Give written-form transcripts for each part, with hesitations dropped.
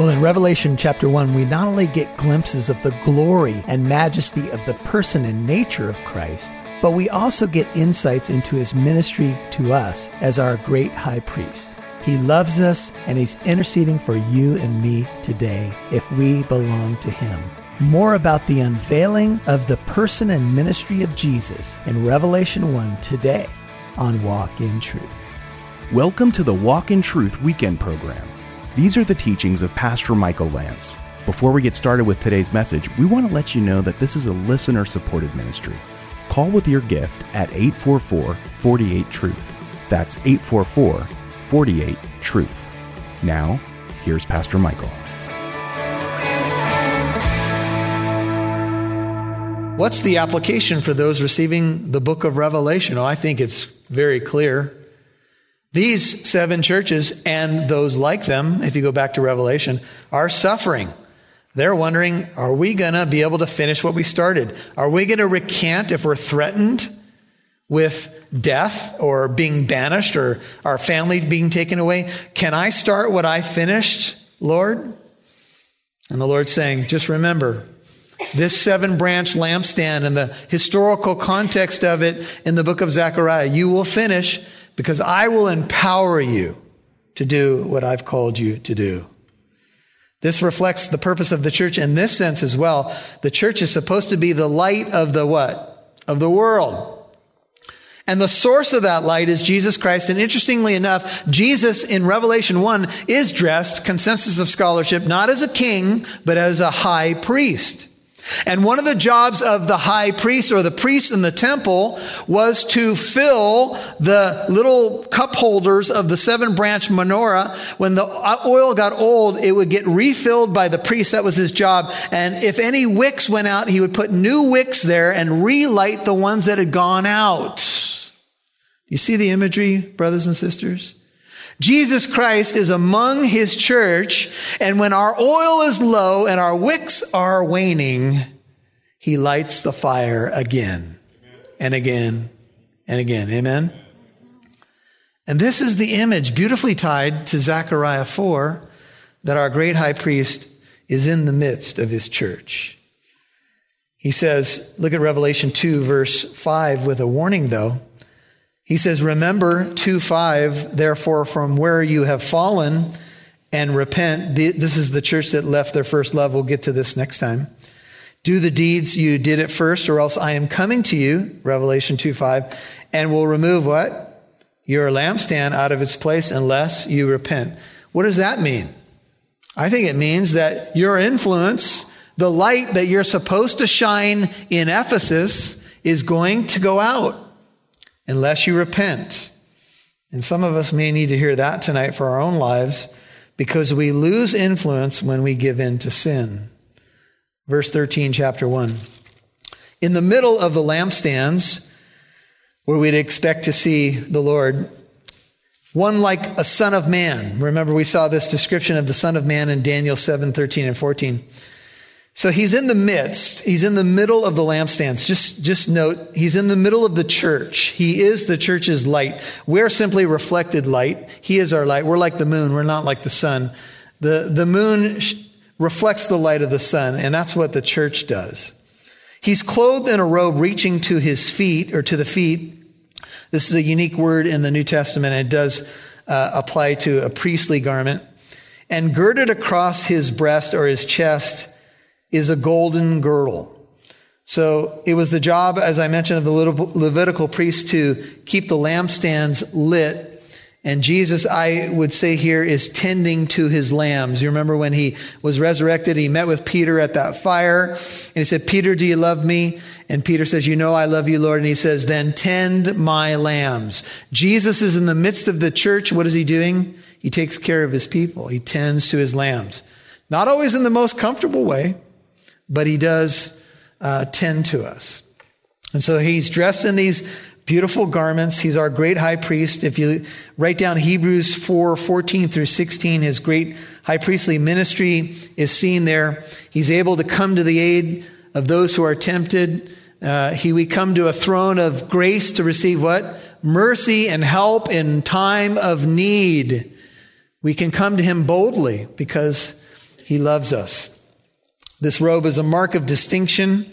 Well, in Revelation chapter 1, we not only get glimpses of the glory and majesty of the person and nature of Christ, but we also get insights into his ministry to us as our great high priest. He loves us, and he's interceding for you and me today if we belong to him. More about the unveiling of the person and ministry of Jesus in Revelation 1 today on Walk in Truth. Welcome to the Walk in Truth weekend program. These are the teachings of Pastor Michael Lance. Before we get started with today's message, we want to let you know that this is a listener-supported ministry. Call with your gift at 844-48-TRUTH. That's 844-48-TRUTH. Now, here's Pastor Michael. What's the application for those receiving the book of Revelation? Oh, I think it's very clear. These seven churches and those like them, if you go back to Revelation, are suffering. They're wondering, are we going to be able to finish what we started? Are we going to recant if we're threatened with death or being banished or our family being taken away? Can I start what I finished, Lord? And the Lord's saying, just remember, this seven-branch lampstand and the historical context of it in the book of Zechariah, you will finish because I will empower you to do what I've called you to do. This reflects the purpose of the church in this sense as well. The church is supposed to be the light of the what? Of the world. And the source of that light is Jesus Christ. And interestingly enough, Jesus in Revelation 1 is dressed, consensus of scholarship, not as a king, but as a high priest. And one of the jobs of the high priest or the priest in the temple was to fill the little cup holders of the seven-branch menorah. When the oil got old, it would get refilled by the priest. That was his job. And if any wicks went out, he would put new wicks there and relight the ones that had gone out. You see the imagery, brothers and sisters? Jesus Christ is among his church, and when our oil is low and our wicks are waning, he lights the fire again and again and again. Amen? And this is the image beautifully tied to Zechariah 4 that our great high priest is in the midst of his church. He says, look at Revelation 2 verse 5 with a warning though. He says, remember 2:5, therefore from where you have fallen and repent. This is the church that left their first love. We'll get to this next time. Do the deeds you did at first or else I am coming to you, Revelation 2:5, and will remove what? Your lampstand out of its place unless you repent. What does that mean? I think it means that your influence, the light that you're supposed to shine in Ephesus is going to go out. Unless you repent. And some of us may need to hear that tonight for our own lives because we lose influence when we give in to sin. Verse 13, chapter 1. In the middle of the lampstands, where we'd expect to see the Lord, one like a son of man. Remember, we saw this description of the son of man in Daniel 7, 13, and 14. So he's in the midst. He's in the middle of the lampstands. Just note, he's in the middle of the church. He is the church's light. We're simply reflected light. He is our light. We're like the moon. We're not like the sun. The moon reflects the light of the sun, and that's what the church does. He's clothed in a robe reaching to his feet or to the feet. This is a unique word in the New Testament, and it does apply to a priestly garment. And girded across his breast or his chest is a golden girdle. So it was the job, as I mentioned, of the Levitical priest to keep the lampstands lit. And Jesus, I would say here, is tending to his lambs. You remember when he was resurrected, he met with Peter at that fire. And he said, Peter, do you love me? And Peter says, you know I love you, Lord. And he says, then tend my lambs. Jesus is in the midst of the church. What is he doing? He takes care of his people. He tends to his lambs. Not always in the most comfortable way. But he does tend to us. And so he's dressed in these beautiful garments. He's our great high priest. If you write down Hebrews 4:14 through 16, his great high priestly ministry is seen there. He's able to come to the aid of those who are tempted. We come to a throne of grace to receive what? Mercy and help in time of need. We can come to him boldly because He loves us. This robe is a mark of distinction.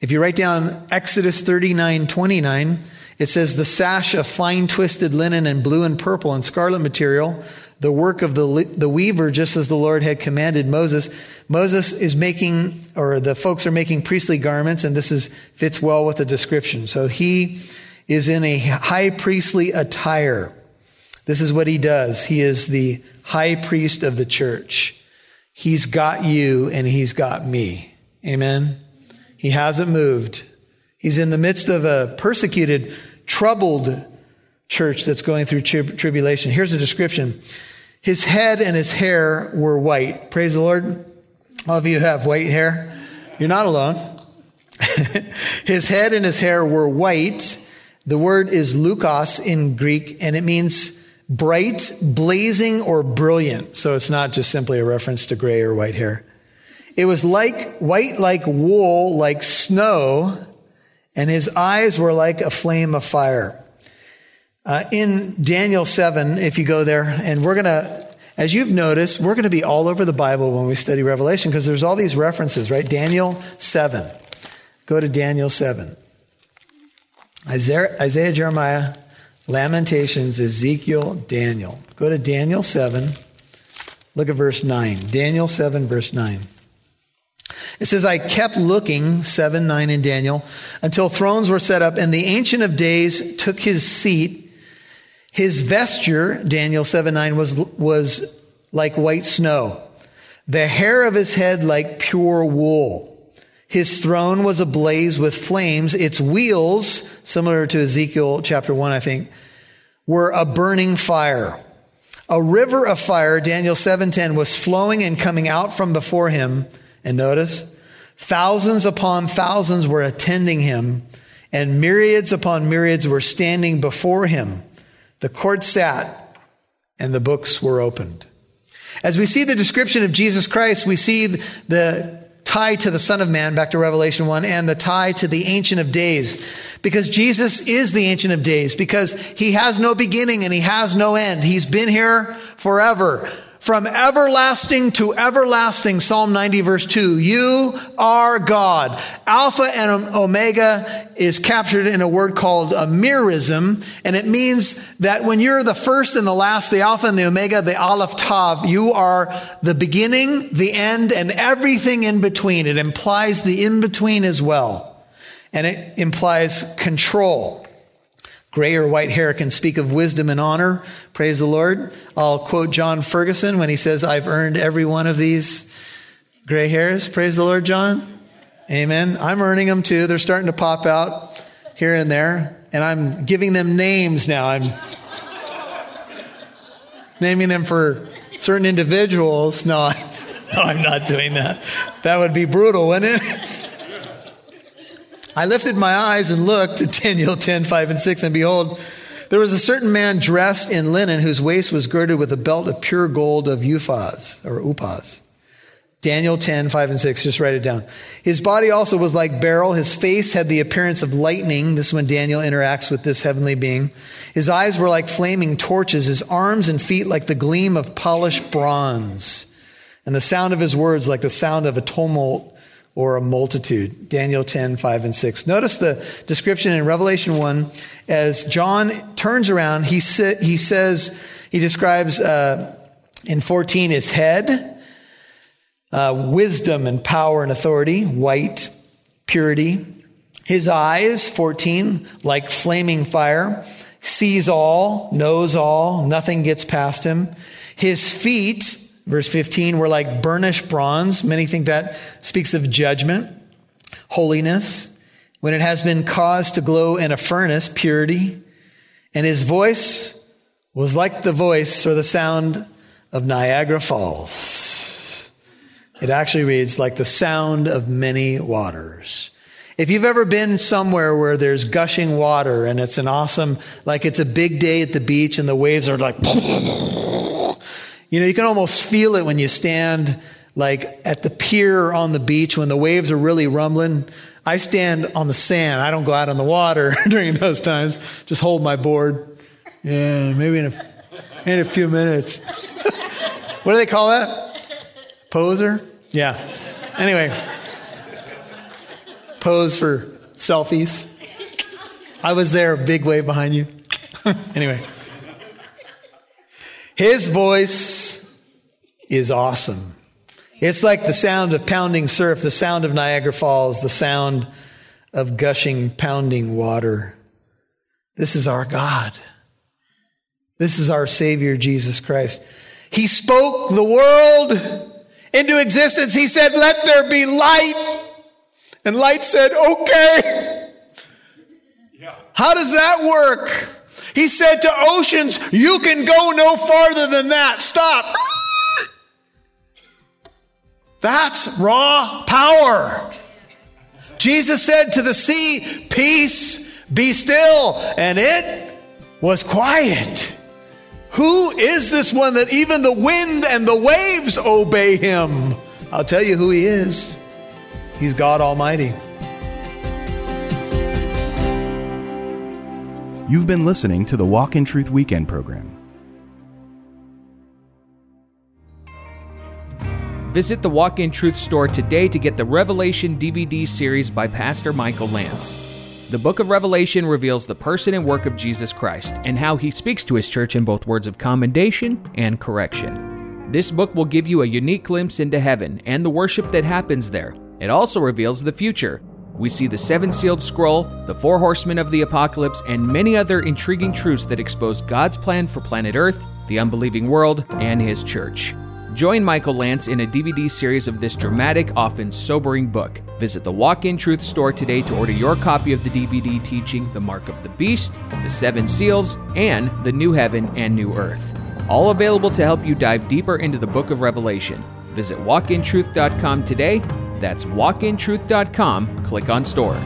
If you write down Exodus 39:29, it says, the sash of fine twisted linen and blue and purple and scarlet material, the work of the weaver, just as the Lord had commanded Moses. Moses is making, or the folks are making priestly garments, and this fits well with the description. So he is in a high priestly attire. This is what he does. He is the high priest of the church. He's got you and he's got me. Amen. He hasn't moved. He's in the midst of a persecuted, troubled church that's going through tribulation. Here's a description. His head and his hair were white. Praise the Lord. All of you have white hair. You're not alone. His head and his hair were white. The word is leukos in Greek, and it means bright, blazing, or brilliant. So it's not just simply a reference to gray or white hair. It was like white, like wool, like snow, and his eyes were like a flame of fire. In Daniel 7, if you go there, and we're going to, as you've noticed, we're going to be all over the Bible when we study Revelation because there's all these references, right? Daniel 7. Go to Daniel 7. Isaiah, Jeremiah, Lamentations, Ezekiel, Daniel. Go to Daniel 7. Look at verse 9. Daniel 7, verse 9. It says, I kept looking, 7, 9 in Daniel, until thrones were set up, and the Ancient of Days took his seat. His vesture, Daniel 7, 9, was like white snow. The hair of his head like pure wool. His throne was ablaze with flames. Its wheels, similar to Ezekiel chapter 1, I think, were a burning fire. A river of fire, Daniel 7:10, was flowing and coming out from before him. And notice, thousands upon thousands were attending him, and myriads upon myriads were standing before him. The court sat, and the books were opened. As we see the description of Jesus Christ, we see the tie to the Son of Man, back to Revelation 1, and the tie to the Ancient of Days, because Jesus is the Ancient of Days, because he has no beginning and he has no end. He's been here forever, from everlasting to everlasting. Psalm 90, verse 2, you are God. Alpha and Omega is captured in a word called a mirism, and it means that when you're the first and the last, the Alpha and the Omega, the Aleph Tav, you are the beginning, the end, and everything in between. It implies the in-between as well, and it implies control. Gray or white hair can speak of wisdom and honor. Praise the Lord. I'll quote John Ferguson when he says, I've earned every one of these gray hairs. Praise the Lord, John. Amen. I'm earning them too. They're starting to pop out here and there. And I'm giving them names now. I'm naming them for certain individuals. No, I'm not doing that. That would be brutal, wouldn't it? I lifted my eyes and looked at Daniel 10, 5 and 6, and behold, there was a certain man dressed in linen whose waist was girded with a belt of pure gold of uphaz. Daniel 10, 5 and 6, just write it down. His body also was like beryl. His face had the appearance of lightning. This is when Daniel interacts with this heavenly being. His eyes were like flaming torches. His arms and feet like the gleam of polished bronze. And the sound of his words like the sound of a tumult or a multitude. Daniel 10, 5 and 6. Notice the description in Revelation 1. As John turns around, he describes in 14 his head, wisdom and power and authority, white, purity. His eyes, 14, like flaming fire, sees all, knows all, nothing gets past him. His feet, Verse 15, we're like burnished bronze. Many think that speaks of judgment, holiness, when it has been caused to glow in a furnace, purity. And his voice was like the voice or the sound of Niagara Falls. It actually reads like the sound of many waters. If you've ever been somewhere where there's gushing water and it's an awesome, like it's a big day at the beach and the waves are like, you know, you can almost feel it when you stand like at the pier or on the beach when the waves are really rumbling. I stand on the sand. I don't go out on the water during those times. Just hold my board. Yeah, maybe in a few minutes. What do they call that? Poser? Yeah. Anyway. Pose for selfies. I was there, big wave behind you. Anyway. His voice is awesome. It's like the sound of pounding surf, the sound of Niagara Falls, the sound of gushing, pounding water. This is our God. This is our Savior, Jesus Christ. He spoke the world into existence. He said, let there be light. And light said, okay. Yeah. How does that work? He said to oceans, you can go no farther than that. Stop. That's raw power. Jesus said to the sea, peace, be still. And it was quiet. Who is this one that even the wind and the waves obey him? I'll tell you who he is. He's God Almighty. You've been listening to the Walk in Truth Weekend program. Visit the Walk in Truth store today to get the Revelation DVD series by Pastor Michael Lance. The book of Revelation reveals the person and work of Jesus Christ and how he speaks to his church in both words of commendation and correction. This book will give you a unique glimpse into heaven and the worship that happens there. It also reveals the future. We see the seven-sealed scroll, the four horsemen of the apocalypse, and many other intriguing truths that expose God's plan for planet Earth, the unbelieving world, and his church. Join Michael Lance in a DVD series of this dramatic, often sobering book. Visit the Walk in Truth store today to order your copy of the DVD teaching The Mark of the Beast, The Seven Seals, and The New Heaven and New Earth. All available to help you dive deeper into the book of Revelation. Visit walkintruth.com today. That's walkintruth.com. Click on store.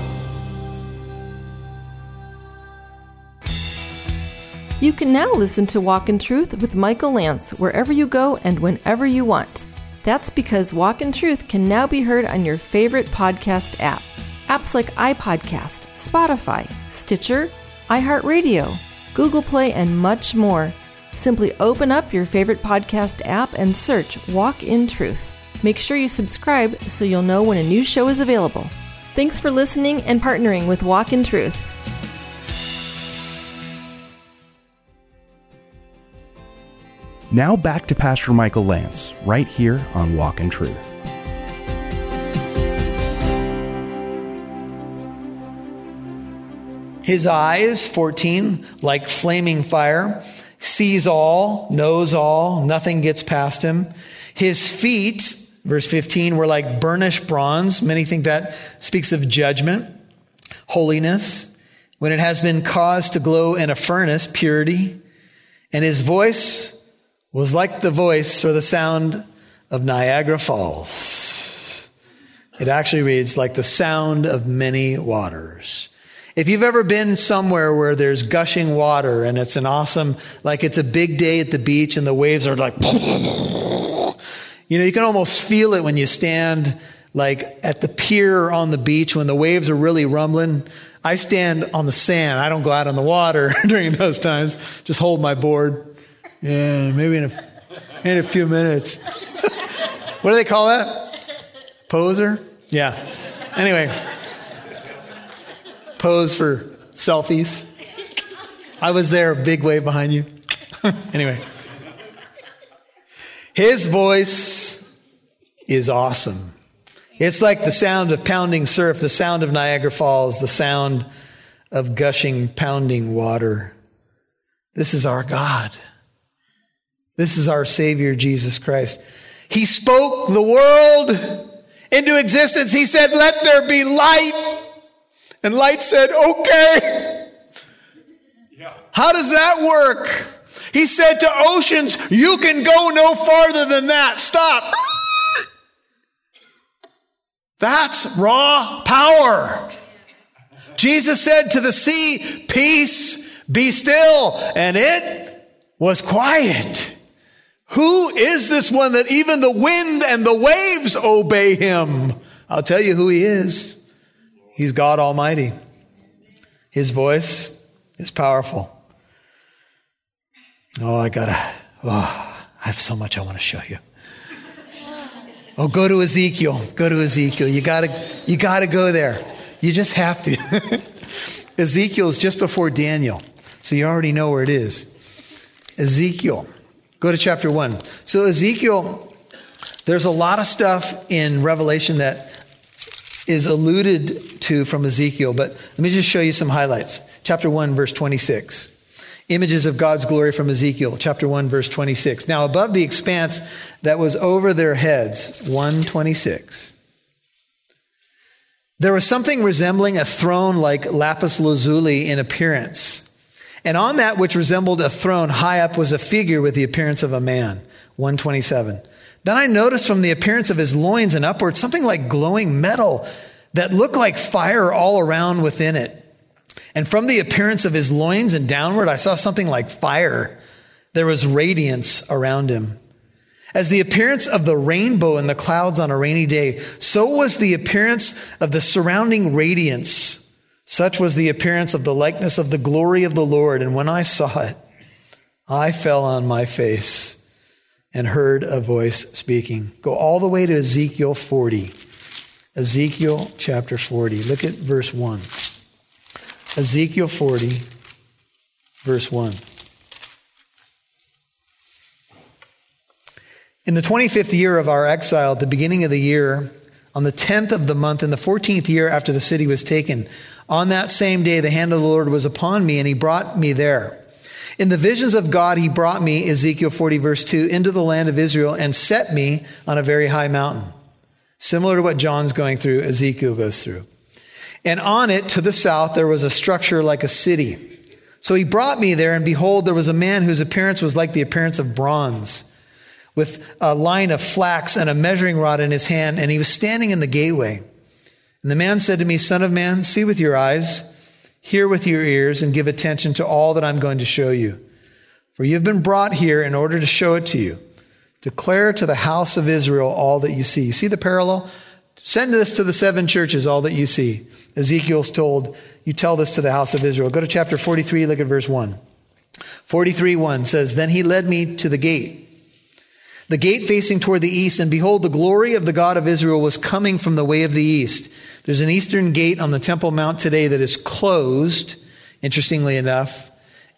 You can now listen to Walk in Truth with Michael Lance wherever you go and whenever you want. That's because Walk in Truth can now be heard on your favorite podcast app. Apps like iPodcast, Spotify, Stitcher, iHeartRadio, Google Play, and much more. Simply open up your favorite podcast app and search Walk in Truth. Make sure you subscribe so you'll know when a new show is available. Thanks for listening and partnering with Walk in Truth. Now back to Pastor Michael Lance, right here on Walk in Truth. His eyes, 14, like flaming fire, sees all, knows all, nothing gets past him. His feet, verse 15, were like burnished bronze. Many think that speaks of judgment, holiness, when it has been caused to glow in a furnace, purity. And his voice was like the voice or the sound of Niagara Falls. It actually reads like the sound of many waters. If you've ever been somewhere where there's gushing water and it's an awesome, like it's a big day at the beach and the waves are like, you know, you can almost feel it when you stand like at the pier or on the beach when the waves are really rumbling. I stand on the sand. I don't go out on the water during those times. Just hold my board. Yeah, maybe in a few minutes. What do they call that? Poser? Yeah. Anyway. Pose for selfies. I was there, big wave behind you. Anyway. His voice is awesome. It's like the sound of pounding surf, the sound of Niagara Falls, the sound of gushing, pounding water. This is our God. This is our Savior, Jesus Christ. He spoke the world into existence. He said, let there be light. And light said, okay. Yeah. How does that work? He said to oceans, you can go no farther than that. Stop. That's raw power. Jesus said to the sea, peace, be still. And it was quiet. Who is this one that even the wind and the waves obey him? I'll tell you who he is. He's God Almighty. His voice is powerful. Oh, I have so much I want to show you. Oh, go to Ezekiel. Go to Ezekiel. You gotta go there. You just have to. Ezekiel is just before Daniel, so you already know where it is. Ezekiel. Go to chapter 1. So Ezekiel, there's a lot of stuff in Revelation that is alluded to from Ezekiel, but let me just show you some highlights. Chapter 1, verse 26. Images of God's glory from Ezekiel, chapter 1, verse 26. Now, above the expanse that was over their heads, 1:26, there was something resembling a throne like lapis lazuli in appearance. And on that which resembled a throne high up was a figure with the appearance of a man, 1:27. Then I noticed from the appearance of his loins and upward something like glowing metal that looked like fire all around within it. And from the appearance of his loins and downward, I saw something like fire. There was radiance around him. As the appearance of the rainbow in the clouds on a rainy day, so was the appearance of the surrounding radiance. Such was the appearance of the likeness of the glory of the Lord. And when I saw it, I fell on my face and heard a voice speaking. Go all the way to Ezekiel 40. Ezekiel chapter 40. Look at verse 1. Ezekiel 40, verse 1. In the 25th year of our exile, at the beginning of the year, on the 10th of the month, in the 14th year after the city was taken, on that same day the hand of the Lord was upon me, and he brought me there. In the visions of God, he brought me, Ezekiel 40, verse 2, into the land of Israel and set me on a very high mountain. Similar to what John's going through, Ezekiel goes through. And on it, to the south, there was a structure like a city. So he brought me there, and behold, there was a man whose appearance was like the appearance of bronze, with a line of flax and a measuring rod in his hand, and he was standing in the gateway. And the man said to me, Son of man, see with your eyes, hear with your ears, and give attention to all that I'm going to show you. For you have been brought here in order to show it to you. Declare to the house of Israel all that you see. You see the parallel? Send this to the seven churches, all that you see. Ezekiel's told, you tell this to the house of Israel. Go to chapter 43, look at verse 1. 43:1 says, Then he led me to the gate facing toward the east, and behold, the glory of the God of Israel was coming from the way of the east. There's an eastern gate on the Temple Mount today that is closed, interestingly enough,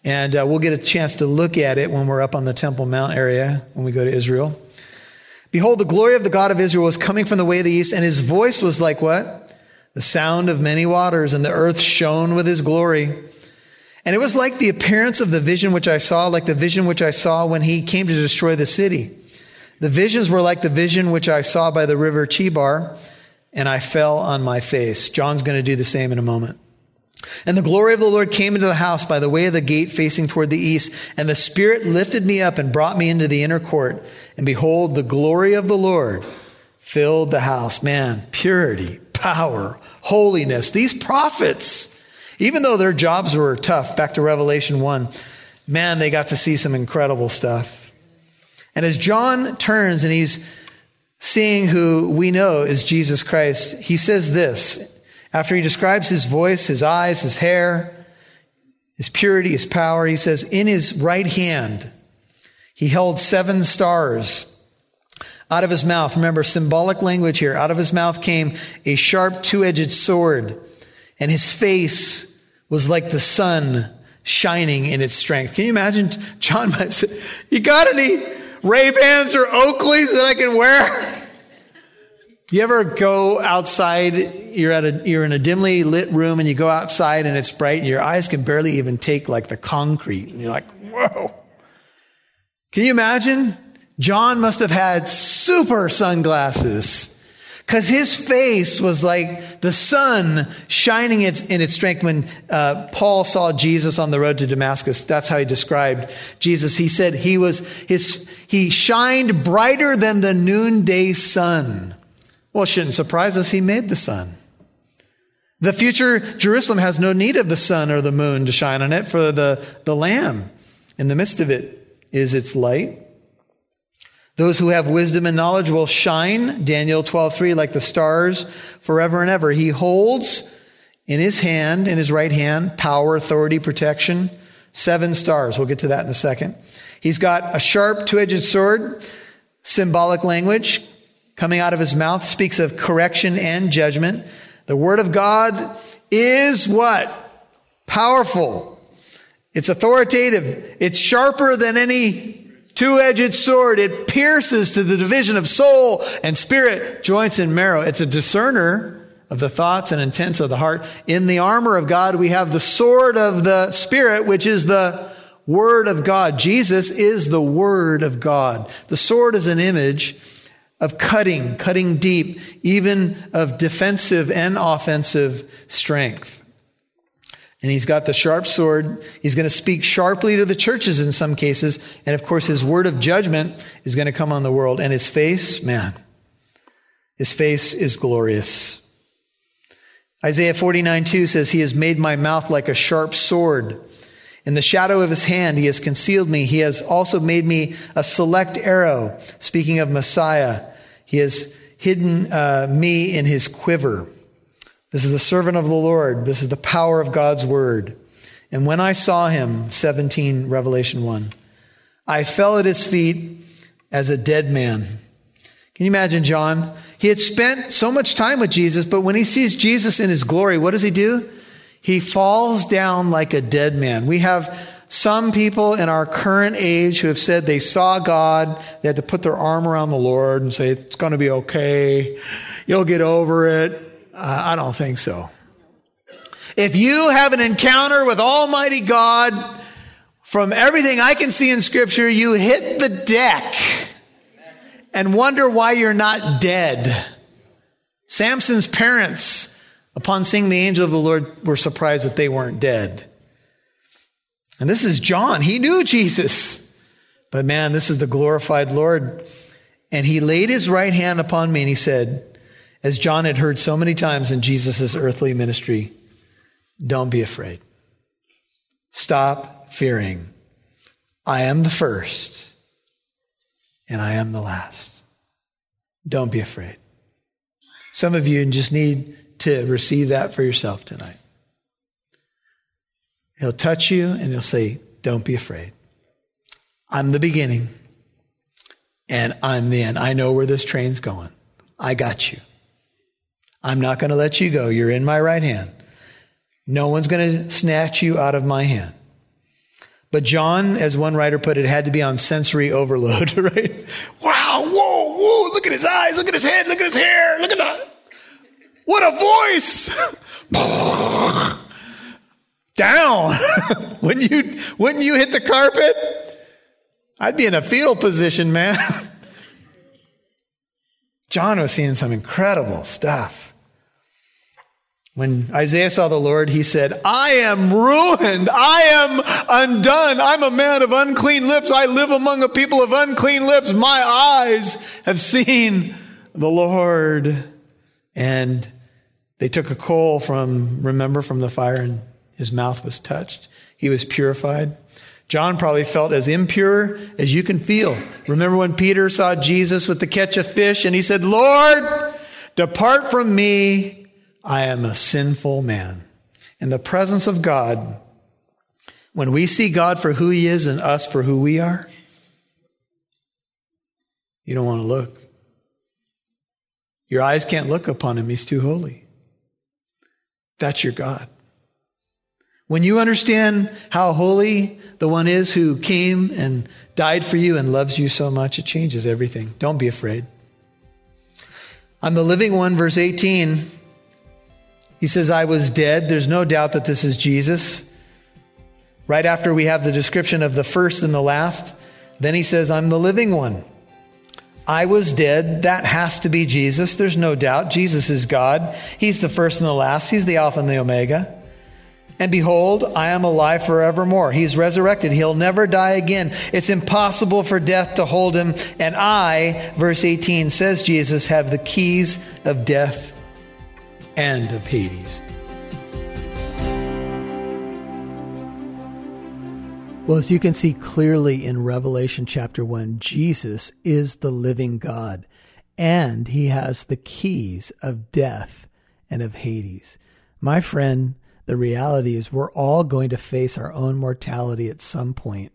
and we'll get a chance to look at it when we're up on the Temple Mount area when we go to Israel. Behold, the glory of the God of Israel was coming from the way of the east, and his voice was like what? The sound of many waters, and the earth shone with his glory. And it was like the appearance of the vision which I saw, like the vision which I saw when he came to destroy the city. The visions were like the vision which I saw by the river Chebar, and I fell on my face. John's going to do the same in a moment. And the glory of the Lord came into the house by the way of the gate facing toward the east. And the Spirit lifted me up and brought me into the inner court. And behold, the glory of the Lord filled the house. Man, purity, power, holiness. These prophets, even though their jobs were tough, back to Revelation 1, man, they got to see some incredible stuff. And as John turns and he's seeing who we know is Jesus Christ, he says this. After he describes his voice, his eyes, his hair, his purity, his power, he says, in his right hand, he held seven stars. Out of his mouth, remember, symbolic language here, out of his mouth came a sharp two-edged sword, and his face was like the sun shining in its strength. Can you imagine? John might say, you got any Ray-Bans or Oakleys that I can wear? You ever go outside, you're in a dimly lit room and you go outside and it's bright and your eyes can barely even take like the concrete. And you're like, whoa. Can you imagine? John must have had super sunglasses because his face was like the sun shining in its strength. When Paul saw Jesus on the road to Damascus, that's how he described Jesus. He said he shined brighter than the noonday sun. Well, it shouldn't surprise us. He made the sun. The future Jerusalem has no need of the sun or the moon to shine on it, for the Lamb in the midst of it is its light. Those who have wisdom and knowledge will shine, Daniel 12:3, like the stars forever and ever. He holds in his hand, in his right hand, power, authority, protection, seven stars. We'll get to that in a second. He's got a sharp two-edged sword, symbolic language, coming out of his mouth speaks of correction and judgment. The word of God is what? Powerful. It's authoritative. It's sharper than any two-edged sword. It pierces to the division of soul and spirit, joints and marrow. It's a discerner of the thoughts and intents of the heart. In the armor of God, we have the sword of the Spirit, which is the Word of God. Jesus is the Word of God. The sword is an image of cutting deep, even of defensive and offensive strength. And he's got the sharp sword. He's going to speak sharply to the churches in some cases. And of course, his word of judgment is going to come on the world. And his face, man, his face is glorious. Isaiah 49:2 says, "He has made my mouth like a sharp sword. In the shadow of his hand, he has concealed me. He has also made me a select arrow." Speaking of Messiah, he has hidden me in his quiver. This is the servant of the Lord. This is the power of God's word. And when I saw him, Revelation 1, I fell at his feet as a dead man. Can you imagine John? He had spent so much time with Jesus, but when he sees Jesus in his glory, what does he do? He falls down like a dead man. We have some people in our current age who have said they saw God. They had to put their arm around the Lord and say, "It's going to be okay. You'll get over it." I don't think so. If you have an encounter with Almighty God, from everything I can see in Scripture, you hit the deck and wonder why you're not dead. Samson's parents, upon seeing the angel of the Lord, were surprised that they weren't dead. And this is John. He knew Jesus. But man, this is the glorified Lord. And he laid his right hand upon me and he said, as John had heard so many times in Jesus' earthly ministry, "Don't be afraid. Stop fearing. I am the first. And I am the last. Don't be afraid." Some of you just need to receive that for yourself tonight. He'll touch you and he'll say, "Don't be afraid. I'm the beginning and I'm the end. I know where this train's going. I got you. I'm not going to let you go. You're in my right hand. No one's going to snatch you out of my hand." But John, as one writer put it, had to be on sensory overload, right? Wow, whoa, whoa, look at his eyes, look at his head, look at his hair, look at that. What a voice! Down. Wouldn't you hit the carpet? I'd be in a fetal position, man. John was seeing some incredible stuff. When Isaiah saw the Lord, he said, "I am ruined. I am undone. I'm a man of unclean lips. I live among a people of unclean lips. My eyes have seen the Lord." And they took a coal from the fire, and his mouth was touched. He was purified. John probably felt as impure as you can feel. Remember when Peter saw Jesus with the catch of fish and he said, "Lord, depart from me. I am a sinful man." In the presence of God, when we see God for who he is and us for who we are, you don't want to look. Your eyes can't look upon him. He's too holy. That's your God. When you understand how holy the one is who came and died for you and loves you so much, it changes everything. Don't be afraid. I'm the living one, verse 18. He says, "I was dead." There's no doubt that this is Jesus. Right after we have the description of the first and the last, then he says, "I'm the living one." I was dead. That has to be Jesus. There's no doubt. Jesus is God. He's the first and the last. He's the Alpha and the Omega. "And behold, I am alive forevermore." He's resurrected. He'll never die again. It's impossible for death to hold him. And I, verse 18, says Jesus, "have the keys of death and of Hades." Well, as you can see clearly in Revelation chapter 1, Jesus is the living God, and he has the keys of death and of Hades. My friend, the reality is we're all going to face our own mortality at some point.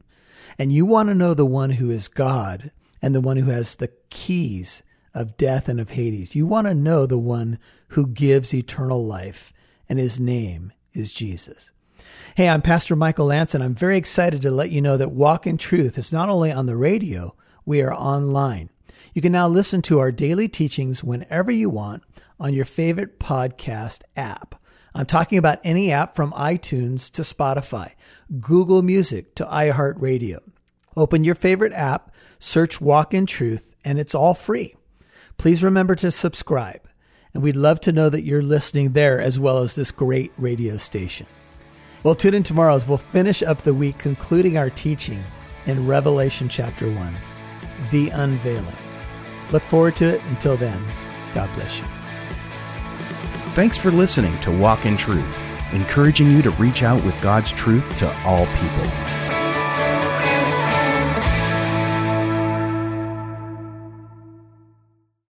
And you want to know the one who is God and the one who has the keys of death and of Hades. You want to know the one who gives eternal life, and his name is Jesus. Hey, I'm Pastor Michael Lance, and I'm very excited to let you know that Walk in Truth is not only on the radio, we are online. You can now listen to our daily teachings whenever you want on your favorite podcast app. I'm talking about any app from iTunes to Spotify, Google Music to iHeartRadio. Open your favorite app, search Walk in Truth, and it's all free. Please remember to subscribe, and we'd love to know that you're listening there as well as this great radio station. Well, tune in tomorrow as we'll finish up the week, concluding our teaching in Revelation chapter 1, the unveiling. Look forward to it. Until then, God bless you. Thanks for listening to Walk in Truth, encouraging you to reach out with God's truth to all people.